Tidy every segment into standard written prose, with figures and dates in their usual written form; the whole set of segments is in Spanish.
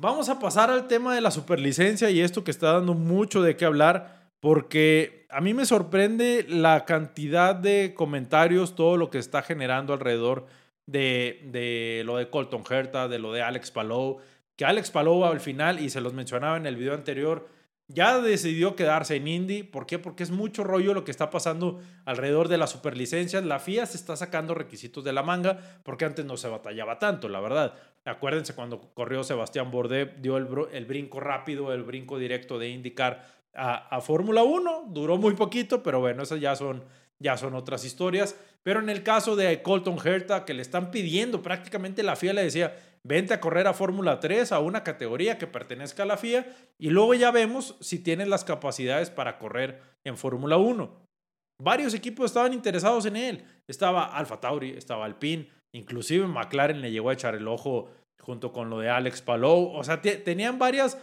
Vamos a pasar al tema de la superlicencia y esto que está dando mucho de qué hablar, porque a mí me sorprende la cantidad de comentarios, todo lo que está generando alrededor de lo de Colton Herta, de lo de Alex Palou, que Alex Palou al final, y se los mencionaba en el video anterior, ya decidió quedarse en Indy. ¿Por qué? Porque es mucho rollo lo que está pasando alrededor de las superlicencias. La FIA se está sacando requisitos de la manga porque antes no se batallaba tanto, la verdad. Acuérdense cuando corrió Sebastián Bourdais, dio el brinco rápido, el brinco directo de IndyCar a Fórmula 1. Duró muy poquito, pero bueno, esas ya son otras historias. Pero en el caso de Colton Herta, que le están pidiendo prácticamente, la FIA le decía: vente a correr a Fórmula 3, a una categoría que pertenezca a la FIA, y luego ya vemos si tienes las capacidades para correr en Fórmula 1. Varios equipos estaban interesados en él. Estaba AlphaTauri, estaba Alpine, inclusive McLaren le llegó a echar el ojo junto con lo de Alex Palou. O sea, tenían varias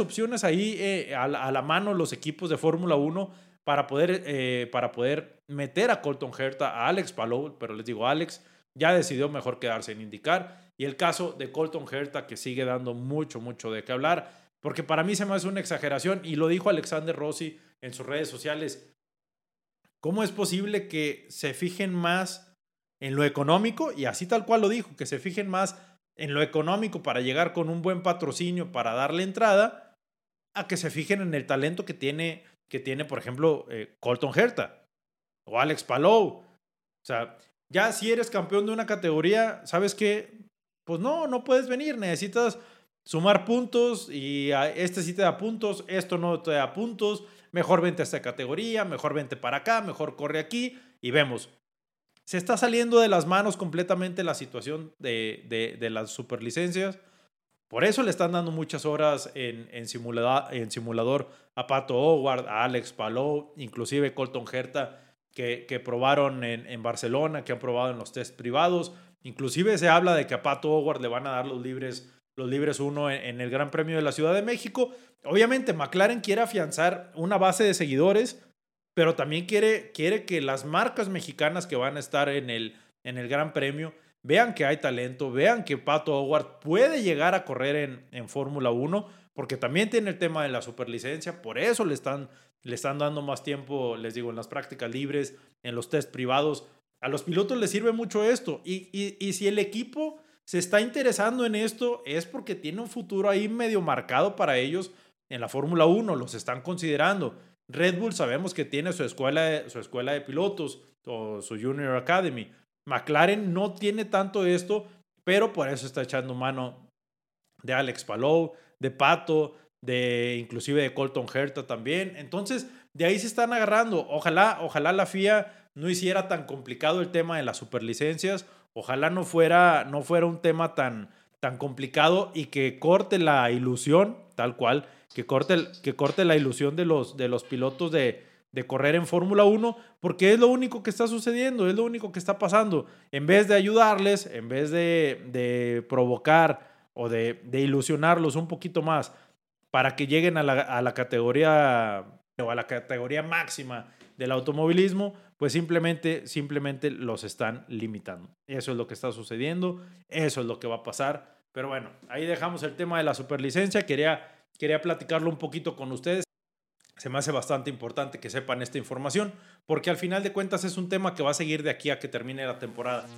opciones ahí a la mano los equipos de Fórmula 1 para poder meter a Colton Herta, a Alex Palou, pero les digo, Alex ya decidió mejor quedarse en IndyCar. Y el caso de Colton Herta, que sigue dando mucho de qué hablar, porque para mí se me hace una exageración, y lo dijo Alexander Rossi en sus redes sociales: ¿cómo es posible que se fijen más en lo económico? Y así tal cual lo dijo, que se fijen más en lo económico para llegar con un buen patrocinio para darle entrada, a que se fijen en el talento que tiene por ejemplo, Colton Herta o Alex Palou. O sea, ya si eres campeón de una categoría, ¿sabes qué? Pues no puedes venir, necesitas sumar puntos, y este sí te da puntos, esto no te da puntos, mejor vente a esta categoría, mejor vente para acá, mejor corre aquí, y vemos. Se está saliendo de las manos completamente la situación de las superlicencias. Por eso le están dando muchas horas en simulador a Pato O'Ward, a Alex Palou, inclusive Colton Herta, que probaron en Barcelona, que han probado en los test privados. Inclusive se habla de que a Pato O'Ward le van a dar los libres uno en el Gran Premio de la Ciudad de México. Obviamente McLaren quiere afianzar una base de seguidores, pero también quiere que las marcas mexicanas que van a estar en el Gran Premio vean que hay talento, vean que Pato O'Ward puede llegar a correr en Fórmula 1, porque también tiene el tema de la superlicencia. Por eso le están dando más tiempo, les digo, en las prácticas libres, en los test privados. A los pilotos les sirve mucho esto. Y si el equipo se está interesando en esto, es porque tiene un futuro ahí medio marcado para ellos en la Fórmula 1. Los están considerando. Red Bull sabemos que tiene su escuela de pilotos, o su Junior Academy. McLaren no tiene tanto esto, pero por eso está echando mano de Alex Palou, de Pato, inclusive de Colton Herta también. Entonces, de ahí se están agarrando. Ojalá la FIA no hiciera tan complicado el tema de las superlicencias. Ojalá no fuera un tema tan complicado, y que corte la ilusión, tal cual, que corte la ilusión de los pilotos de correr en Fórmula 1, porque es lo único que está sucediendo, es lo único que está pasando. En vez de ayudarles, en vez de provocar o de ilusionarlos un poquito más para que lleguen a la categoría, o a la categoría máxima del automovilismo, pues simplemente los están limitando. Eso es lo que está sucediendo, eso es lo que va a pasar. Pero bueno, ahí dejamos el tema de la superlicencia. Quería platicarlo un poquito con ustedes. Se me hace bastante importante que sepan esta información, porque al final de cuentas es un tema que va a seguir de aquí a que termine la temporada.